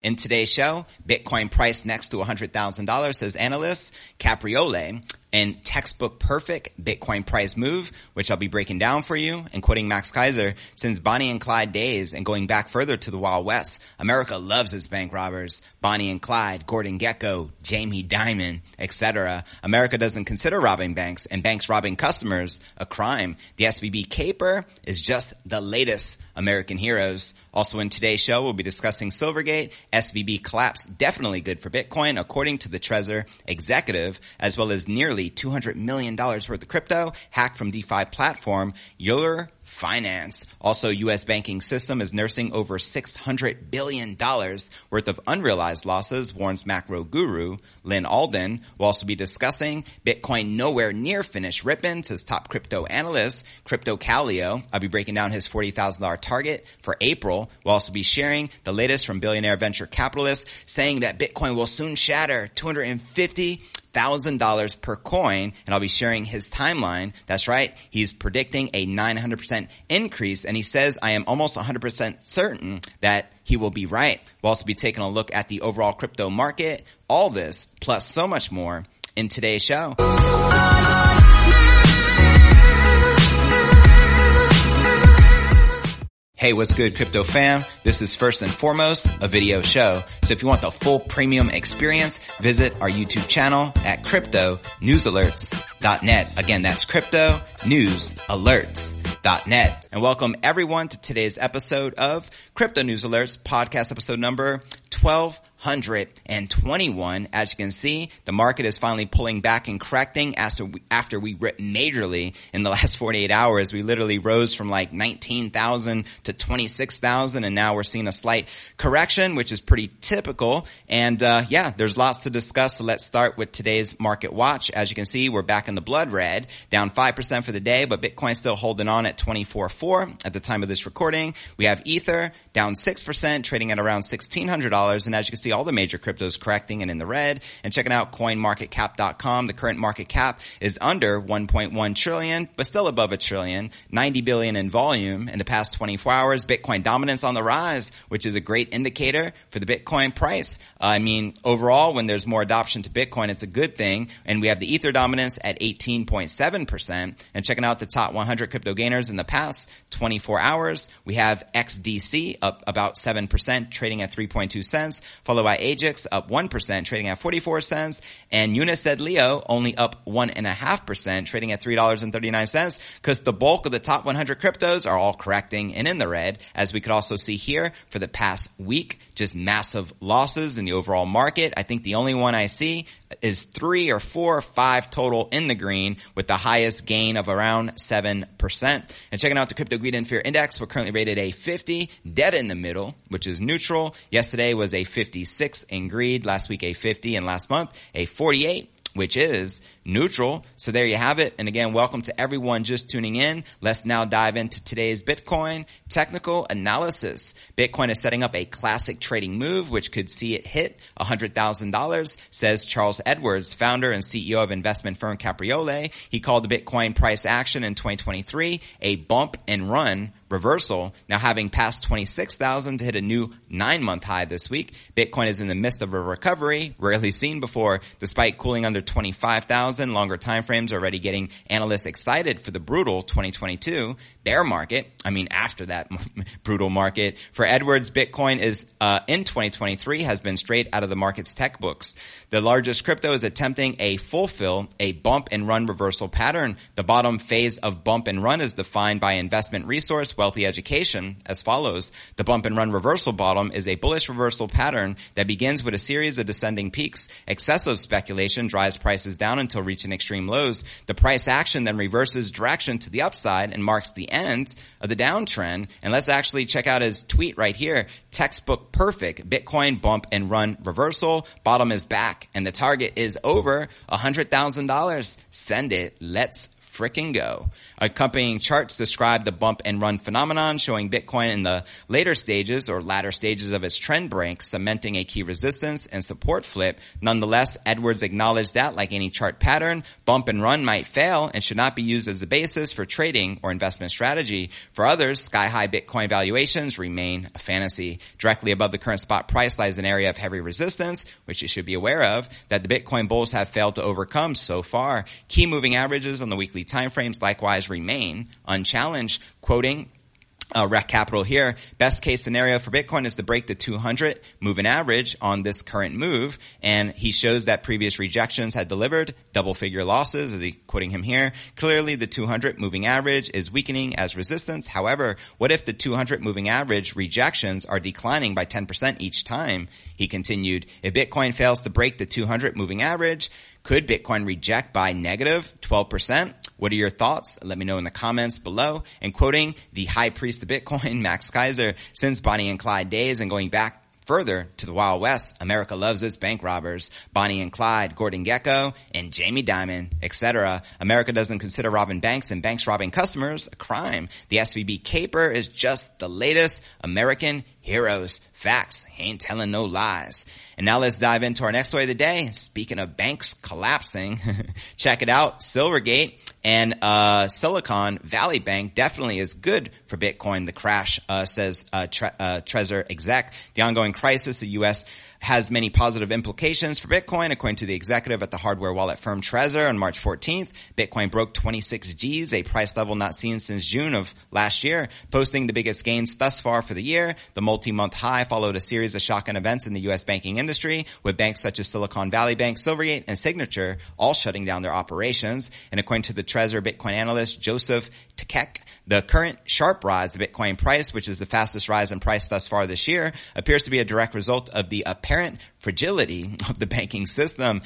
In today's show, Bitcoin priced next to $100,000, says analysts, Capriole, and textbook perfect Bitcoin price move, which I'll be breaking down for you and quoting Max Kaiser, since Bonnie and Clyde days and going back further to the Wild West. America loves its bank robbers, Bonnie and Clyde, Gordon Gecko, Jamie Dimon, etc. America doesn't consider robbing banks and banks robbing customers a crime. The SVB caper is just the latest American heroes. Also in today's show, we'll be discussing Silvergate, SVB collapse definitely good for Bitcoin according to the Trezor executive, as well as nearly $200 million worth of crypto hacked from DeFi platform Euler Finance. Also, U.S. banking system is nursing over $600 billion worth of unrealized losses, warns macro guru Lynn Alden. We'll also be discussing Bitcoin nowhere near finished ripping, says top crypto analyst CryptoCalio. I'll be breaking down his $40,000 target for April. We'll also be sharing the latest from billionaire venture capitalists saying that Bitcoin will soon shatter $250,000 per coin, and I'll be sharing his timeline. That's right. He's predicting a 900% increase, and he says, I am almost 100% certain that he will be right. We'll also be taking a look at the overall crypto market, all this, plus so much more in today's show. Hey, what's good, crypto fam? This is first and foremost a video show. So if you want the full premium experience, visit our YouTube channel at CryptoNewsAlerts.net. Again, that's CryptoNewsAlerts.net. And welcome everyone to today's episode of Crypto News Alerts, podcast episode number 1221. As you can see, the market is finally pulling back and correcting after we ripped majorly in the last 48 hours. We literally rose from like 19,000 to 26,000, and now we're seeing a slight correction, which is pretty typical. And yeah, there's lots to discuss. So let's start with today's market watch. As you can see, we're back in the blood red, down 5% for the day, but Bitcoin's still holding on at 24.4 at the time of this recording. We have Ether down 6%, trading at around $1,600. And as you can see, all the major cryptos correcting and in the red. And checking out coinmarketcap.com, the current market cap is under 1.1 trillion, but still above a trillion, 90 billion in volume in the past 24 hours. Bitcoin dominance on the rise, which is a great indicator for the Bitcoin price. I mean, overall, when there's more adoption to Bitcoin, it's a good thing. And we have the Ether dominance at 18.7%. And checking out the top 100 crypto gainers in the past 24 hours, we have XDC up about 7%, trading at 3.2 cents. Followed by Ajax up 1%, trading at 44 cents. And Unisted Leo only up 1.5%, trading at $3.39, because the bulk of the top 100 cryptos are all correcting and in the red. As we could also see here for the past week, just massive losses in the overall market. I think the only one I see is 3 or 4 or 5 total in the green, with the highest gain of around 7%. And checking out the Crypto Greed and Fear Index, we're currently rated a 50, dead in the middle, which is neutral. Yesterday was a 56 in greed, last week a 50, and last month a 48, which is neutral. So there you have it. And again, welcome to everyone just tuning in. Let's now dive into today's Bitcoin technical analysis. Bitcoin is setting up a classic trading move, which could see it hit $100,000, says Charles Edwards, founder and CEO of investment firm Capriole. He called the Bitcoin price action in 2023 a bump and run reversal. Now, having passed 26,000 to hit a new 9-month high this week, Bitcoin is in the midst of a recovery rarely seen before, despite cooling under 25,000. Longer timeframes are already getting analysts excited for the brutal 2022 bear market. I mean, after that brutal market. For Edwards, Bitcoin is in 2023 has been straight out of the market's tech books. The largest crypto is attempting a bump and run reversal pattern. The bottom phase of bump and run is defined by investment resource Wealthy Education as follows. The bump and run reversal bottom is a bullish reversal pattern that begins with a series of descending peaks. Excessive speculation drives prices down until reaching extreme lows. The price action then reverses direction to the upside and marks the end of the downtrend. And let's actually check out his tweet right here. Textbook perfect. Bitcoin bump and run reversal. Bottom is back and the target is over $100,000. Send it. Let's frickin' go. Accompanying charts describe the bump and run phenomenon, showing Bitcoin in the latter stages of its trend break, cementing a key resistance and support flip. Nonetheless, Edwards acknowledged that, like any chart pattern, bump and run might fail and should not be used as the basis for trading or investment strategy. For others, sky-high Bitcoin valuations remain a fantasy. Directly above the current spot price lies an area of heavy resistance, which you should be aware of, that the Bitcoin bulls have failed to overcome so far. Key moving averages on the weekly timeframes likewise remain unchallenged. Quoting Rec Capital here, best case scenario for Bitcoin is to break the 200 moving average on this current move, and he shows that previous rejections had delivered double figure losses, as he quoting him here. Clearly the 200 moving average is weakening as resistance. However, what if the 200 moving average rejections are declining by 10% each time? He continued, if Bitcoin fails to break the 200 moving average, could Bitcoin reject by negative 12%? What are your thoughts? Let me know in the comments below. And quoting the high priest of Bitcoin, Max Kaiser, since Bonnie and Clyde days and going back further to the Wild West, America loves its bank robbers, Bonnie and Clyde, Gordon Gecko, and Jamie Dimon, etc. America doesn't consider robbing banks and banks robbing customers a crime. The SVB caper is just the latest American heroes. Facts. Ain't telling no lies. And now let's dive into our next story of the day. Speaking of banks collapsing, check it out. Silvergate and Silicon Valley Bank definitely is good for Bitcoin. The crash, says Trezor exec. The ongoing crisis, the U.S. has many positive implications for Bitcoin. According to the executive at the hardware wallet firm Trezor, on March 14th, Bitcoin broke 26 Gs, a price level not seen since June of last year, posting the biggest gains thus far for the year. The multi-month high followed a series of shocking events in the U.S. banking industry, with banks such as Silicon Valley Bank, Silvergate, and Signature all shutting down their operations. And according to the Trezor Bitcoin analyst Joseph Tekek, the current sharp rise of Bitcoin price, which is the fastest rise in price thus far this year, appears to be a direct result of the apparent fragility of the banking system.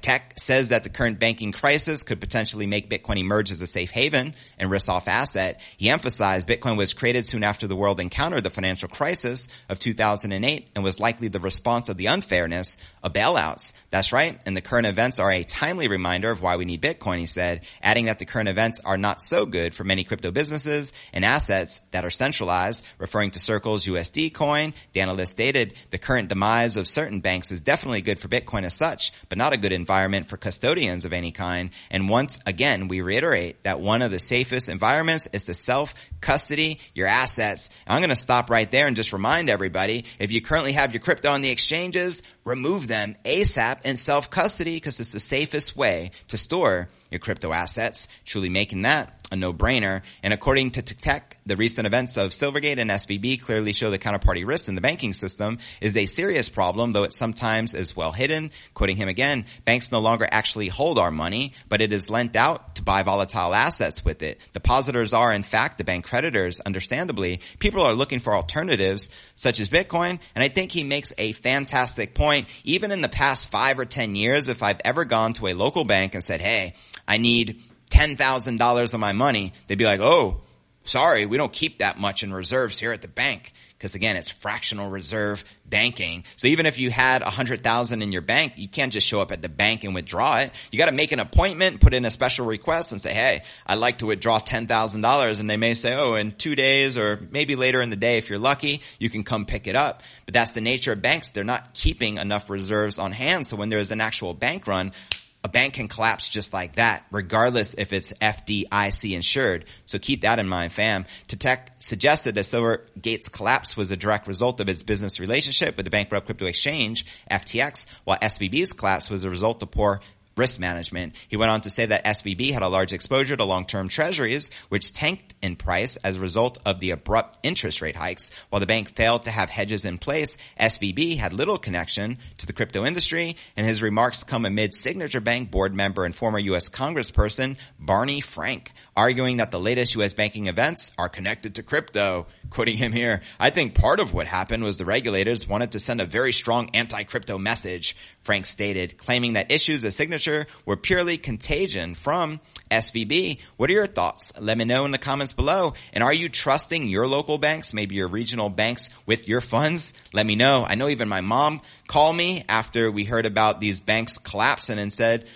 Tech says that the current banking crisis could potentially make Bitcoin emerge as a safe haven and risk-off asset. He emphasized Bitcoin was created soon after the world encountered the financial crisis of 2008 and was likely the response of the unfairness of bailouts. That's right. And the current events are a timely reminder of why we need Bitcoin, he said, adding that the current events are not so good for many crypto businesses and assets that are centralized. Referring to Circle's USD Coin, the analyst stated, the current demise of certain banks is definitely good for Bitcoin as such, but not a good environment for custodians of any kind. And once again, we reiterate that one of the safest environments is to self-custody your assets. I'm going to stop right there and just remind everybody, if you currently have your crypto on the exchanges, remove them ASAP and self-custody, because it's the safest way to store your crypto assets, truly making that a no-brainer. And according to Tech, the recent events of Silvergate and SVB clearly show the counterparty risk in the banking system is a serious problem, though it sometimes is well hidden. Quoting him again, banks no longer actually hold our money, but it is lent out to buy volatile assets with it. Depositors are, in fact, the bank creditors. Understandably, people are looking for alternatives such as Bitcoin, and I think he makes a fantastic point. Even in the past 5 or 10 years, if I've ever gone to a local bank and said, hey, I need $10,000 of my money, they'd be like, oh, sorry, we don't keep that much in reserves here at the bank. Because again, it's fractional reserve banking. So even if you had $100,000 in your bank, you can't just show up at the bank and withdraw it. You got to make an appointment, put in a special request and say, hey, I'd like to withdraw $10,000. And they may say, oh, in 2 days or maybe later in the day, if you're lucky, you can come pick it up. But that's the nature of banks. They're not keeping enough reserves on hand. So when there is an actual bank run, a bank can collapse just like that, regardless if it's FDIC insured. So keep that in mind, fam. Tech suggested that Silvergate's collapse was a direct result of its business relationship with the bankrupt crypto exchange, FTX, while SVB's collapse was a result of poor risk management. He went on to say that SVB had a large exposure to long-term treasuries, which tanked in price as a result of the abrupt interest rate hikes. While the bank failed to have hedges in place, SVB had little connection to the crypto industry, and his remarks come amid Signature Bank board member and former U.S. Congressperson Barney Frank arguing that the latest U.S. banking events are connected to crypto. Quoting him here, "I think part of what happened was the regulators wanted to send a very strong anti-crypto message," Frank stated, claiming that issues at Signature were purely contagion from SVB. What are your thoughts? Let me know in the comments below. And are you trusting your local banks, maybe your regional banks, with your funds? Let me know. I know even my mom called me after we heard about these banks collapsing and said,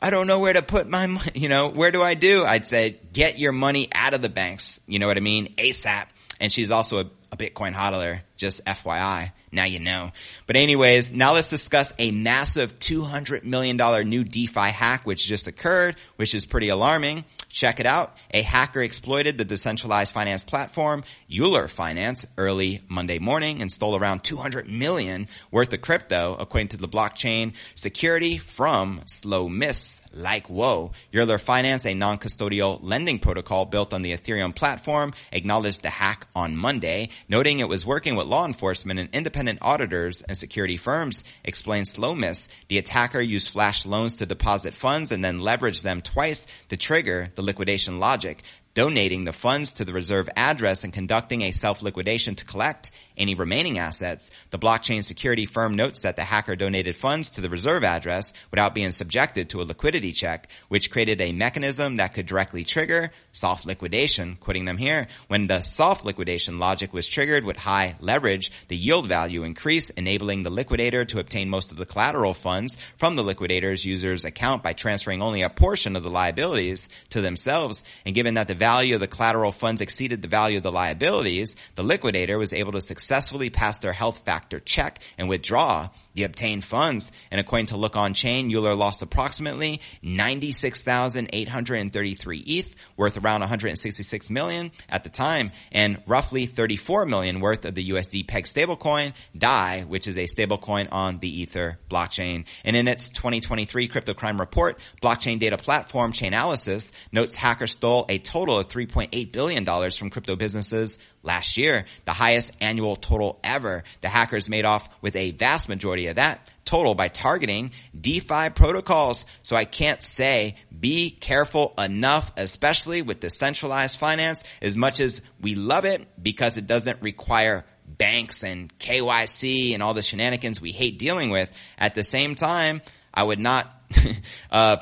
I don't know where to put my money. You know, where do I do? I'd say, get your money out of the banks. You know what I mean? ASAP. And she's also a Bitcoin hodler, just FYI. Now you know. But anyways, now let's discuss a massive $200 million new DeFi hack which just occurred, which is pretty alarming. Check it out. A hacker exploited the decentralized finance platform Euler Finance early Monday morning and stole around $200 million worth of crypto, according to the blockchain security from SlowMist. Like whoa. Euler Finance, a non-custodial lending protocol built on the Ethereum platform, acknowledged the hack on Monday, noting it was working with law enforcement and independent auditors and security firms. Explains SlowMist, the attacker used flash loans to deposit funds and then leveraged them twice to trigger the liquidation logic, donating the funds to the reserve address and conducting a self-liquidation to collect any remaining assets. The blockchain security firm notes that the hacker donated funds to the reserve address without being subjected to a liquidity check, which created a mechanism that could directly trigger soft liquidation, quoting them here. When the soft liquidation logic was triggered with high leverage, the yield value increased, enabling the liquidator to obtain most of the collateral funds from the liquidator's user's account by transferring only a portion of the liabilities to themselves. And given that the value of the collateral funds exceeded the value of the liabilities, the liquidator was able to successfully pass their health factor check and withdraw the obtained funds. And according to LookOnChain, Euler lost approximately 96,833 ETH, worth around $166 million at the time, and roughly $34 million worth of the USD peg stablecoin, DAI, which is a stablecoin on the Ether blockchain. And in its 2023 crypto crime report, blockchain data platform Chainalysis notes hacker stole a total of $3.8 billion from crypto businesses last year, the highest annual total ever. The hackers made off with a vast majority of that total by targeting DeFi protocols. So I can't say be careful enough, especially with decentralized finance, as much as we love it because it doesn't require banks and KYC and all the shenanigans we hate dealing with. At the same time, I would not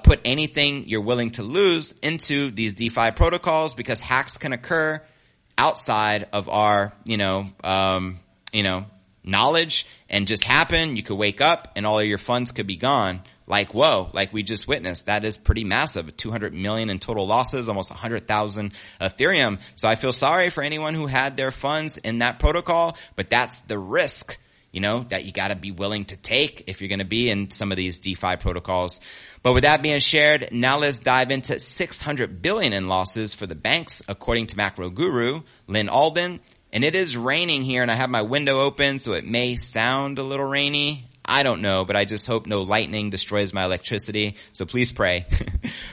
put anything you're willing to lose into these DeFi protocols because hacks can occur outside of our, knowledge and just happen. You could wake up and all of your funds could be gone. Like, whoa, like we just witnessed. That is pretty massive. 200 million in total losses, almost 100,000 Ethereum. So I feel sorry for anyone who had their funds in that protocol, but that's the risk, you know, that you got to be willing to take if you're going to be in some of these DeFi protocols. But with that being shared, now let's dive into $600 billion in losses for the banks, according to macro guru Lynn Alden. And it is raining here, and I have my window open, so it may sound a little rainy. I don't know, but I just hope no lightning destroys my electricity, so please pray.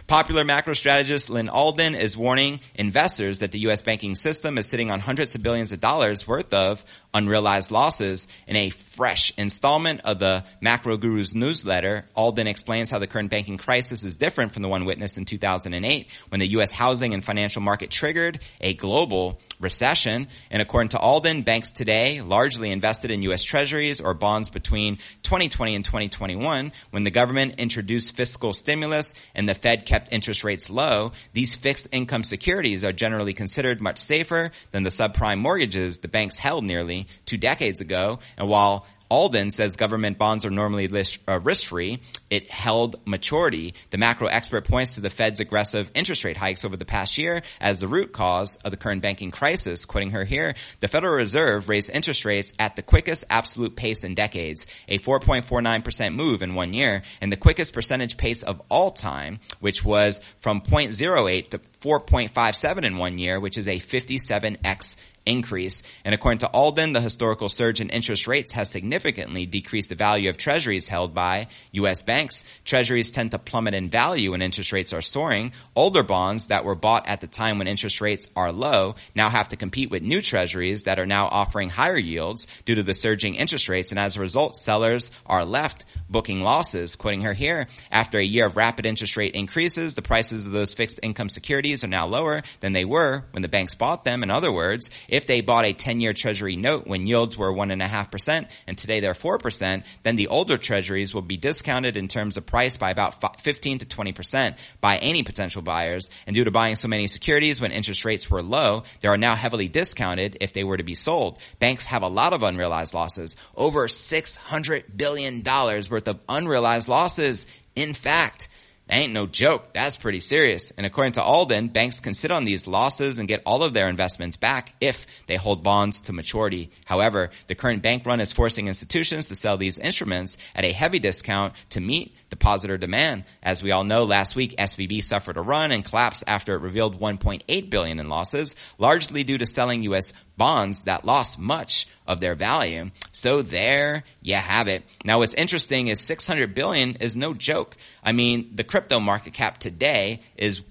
Popular macro strategist Lynn Alden is warning investors that the U.S. banking system is sitting on hundreds of billions of dollars worth of unrealized losses. In a fresh installment of the Macro Guru's newsletter, Alden explains how the current banking crisis is different from the one witnessed in 2008 when the U.S. housing and financial market triggered a global recession. And according to Alden, banks today largely invested in U.S. treasuries or bonds between 2020 and 2021, when the government introduced fiscal stimulus and the Fed kept interest rates low. These fixed income securities are generally considered much safer than the subprime mortgages the banks held nearly 2 decades ago. And while Alden says government bonds are normally risk-free, it held maturity. The macro expert points to the Fed's aggressive interest rate hikes over the past year as the root cause of the current banking crisis. Quoting her here, the Federal Reserve raised interest rates at the quickest absolute pace in decades, a 4.49% move in 1 year, and the quickest percentage pace of all time, which was from 0.08 to 4.57 in 1 year, which is a 57x increase. And according to Alden, the historical surge in interest rates has significantly decreased the value of treasuries held by U.S. banks. Treasuries tend to plummet in value when interest rates are soaring. Older bonds that were bought at the time when interest rates are low now have to compete with new treasuries that are now offering higher yields due to the surging interest rates. And as a result, sellers are left booking losses. Quoting her here, after a year of rapid interest rate increases, the prices of those fixed income securities are now lower than they were when the banks bought them. In other words, if they bought a 10-year treasury note when yields were 1.5% and today they're 4%, then the older treasuries will be discounted in terms of price by about 15 to 20% by any potential buyers. And due to buying so many securities when interest rates were low, they are now heavily discounted if they were to be sold. Banks have a lot of unrealized losses, over $600 billion worth of unrealized losses. In fact, that ain't no joke. That's pretty serious. And according to Alden, banks can sit on these losses and get all of their investments back if they hold bonds to maturity. However, the current bank run is forcing institutions to sell these instruments at a heavy discount to meet depositor demand. As we all know, last week, SVB suffered a run and collapsed after it revealed $1.8 billion in losses, largely due to selling U.S. bonds that lost much of their value. So there you have it. Now what's interesting is $600 billion is no joke. I mean, the crypto market cap today is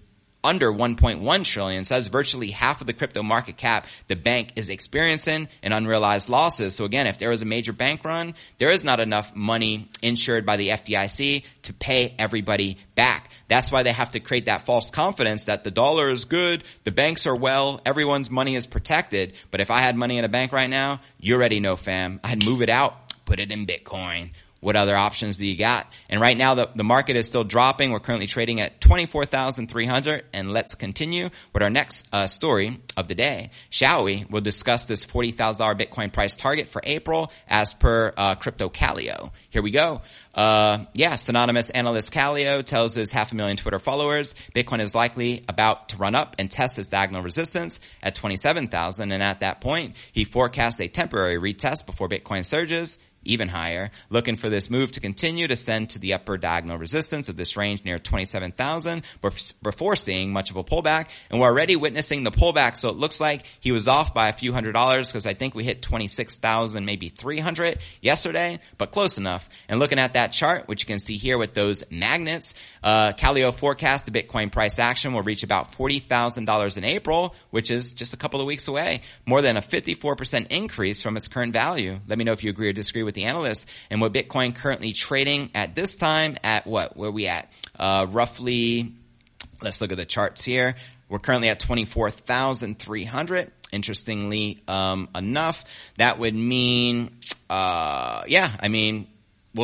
under 1.1 trillion, so that's virtually half of the crypto market cap the bank is experiencing in unrealized losses. So again, if there was a major bank run, there is not enough money insured by the FDIC to pay everybody back. That's why they have to create that false confidence that the dollar is good, the banks are well, everyone's money is protected. But if I had money in a bank right now, you already know, fam, I'd move it out, put it in Bitcoin. What other options do you got? And right now, the market is still dropping. We're currently trading at 24,300. And let's continue with our next story of the day, shall we? We'll discuss this $40,000 Bitcoin price target for April as per CryptoCalio. Here we go. Synonymous analyst Calio tells his 500,000 Twitter followers Bitcoin is likely about to run up and test its diagonal resistance at 27,000. And at that point, he forecasts a temporary retest before Bitcoin surges even higher, looking for this move to continue to send to the upper diagonal resistance of this range near 27,000 before seeing much of a pullback. And we're already witnessing the pullback, so it looks like he was off by a few $100 because I think we hit 26,000, maybe 300 yesterday, but close enough. And looking at that chart, which you can see here with those magnets, Calio forecast the Bitcoin price action will reach about $40,000 in April, which is just a couple of weeks away, more than a 54% increase from its current value. Let me know if you agree or disagree with the analysts. And with Bitcoin currently trading at this time at what? Where are we at? Roughly, let's look at the charts here. We're currently at 24,300. Interestingly enough, that would mean, we'll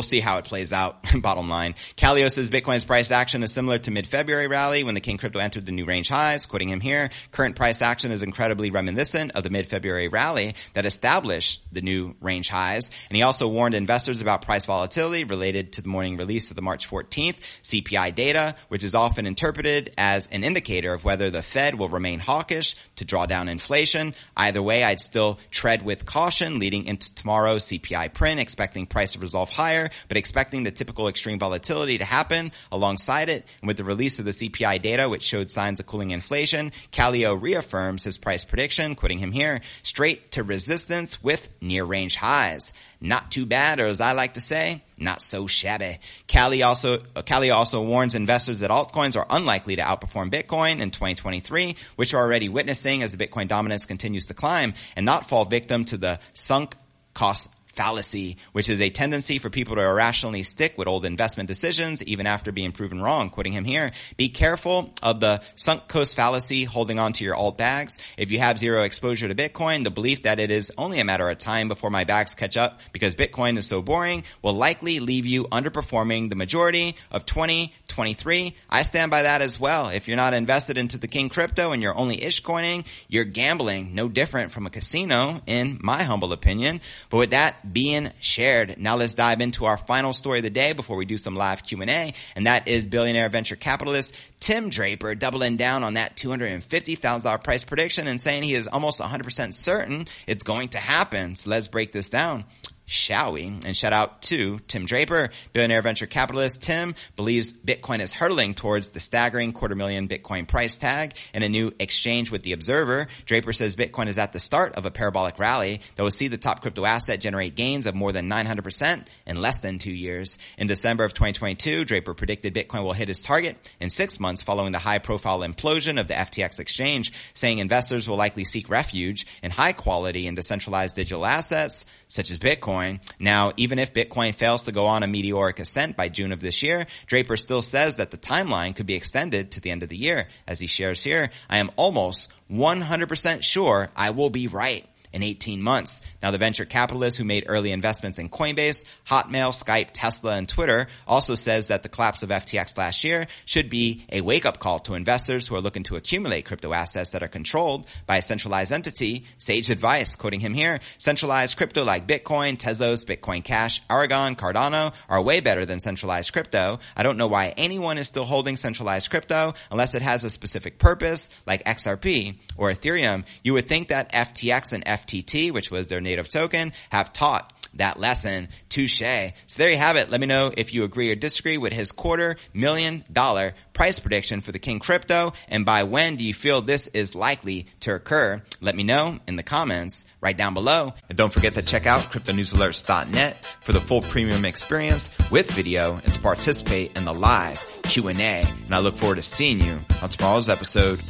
see how it plays out, bottom line. Calio says Bitcoin's price action is similar to mid-February rally when the King Crypto entered the new range highs. Quoting him here, current price action is incredibly reminiscent of the mid-February rally that established the new range highs. And he also warned investors about price volatility related to the morning release of the March 14th CPI data, which is often interpreted as an indicator of whether the Fed will remain hawkish to draw down inflation. Either way, I'd still tread with caution leading into tomorrow's CPI print, expecting price to resolve higher, but expecting the typical extreme volatility to happen alongside it. And with the release of the CPI data, which showed signs of cooling inflation, Calio reaffirms his price prediction, quoting him here, straight to resistance with near-range highs. Not too bad, or as I like to say, not so shabby. Calio also warns investors that altcoins are unlikely to outperform Bitcoin in 2023, which we're already witnessing as the Bitcoin dominance continues to climb and not fall victim to the sunk cost fallacy, which is a tendency for people to irrationally stick with old investment decisions even after being proven wrong. Quoting him here, be careful of the sunk cost fallacy, holding on to your alt bags. If you have zero exposure to Bitcoin, the belief that it is only a matter of time before my bags catch up because Bitcoin is so boring will likely leave you underperforming the majority of 2023. I stand by that as well. If you're not invested into the King Crypto and you're only ish coining, you're gambling, no different from a casino in my humble opinion. But with that being shared, now let's dive into our final story of the day before we do some live Q&A, and that is billionaire venture capitalist Tim Draper doubling down on that $250,000 price prediction and saying he is almost 100% certain it's going to happen. So let's break this down. shall we? And shout out to Tim Draper, billionaire venture capitalist. Tim believes Bitcoin is hurtling towards the staggering $250,000 Bitcoin price tag. In a new exchange with the Observer, Draper says Bitcoin is at the start of a parabolic rally that will see the top crypto asset generate gains of more than 900% in less than 2 years. In December of 2022, Draper predicted Bitcoin will hit its target in 6 months following the high-profile implosion of the FTX exchange, saying investors will likely seek refuge in high-quality and decentralized digital assets such as Bitcoin. Now, even if Bitcoin fails to go on a meteoric ascent by June of this year, Draper still says that the timeline could be extended to the end of the year. As he shares here, I am almost 100% sure I will be right in 18 months. Now, the venture capitalist who made early investments in Coinbase, Hotmail, Skype, Tesla, and Twitter also says that the collapse of FTX last year should be a wake-up call to investors who are looking to accumulate crypto assets that are controlled by a centralized entity. Sage advice, quoting him here, centralized crypto like Bitcoin, Tezos, Bitcoin Cash, Aragon, Cardano are way better than centralized crypto. I don't know why anyone is still holding centralized crypto unless it has a specific purpose like XRP or Ethereum. You would think that FTX and FTT, which was their native token, have taught that lesson. Touche. So there you have it. Let me know if you agree or disagree with his $250,000 price prediction for the King Crypto, and by when do you feel this is likely to occur? Let me know in the comments right down below. And don't forget to check out CryptoNewsAlerts.net for the full premium experience with video and to participate in the live Q&A. And I look forward to seeing you on tomorrow's episode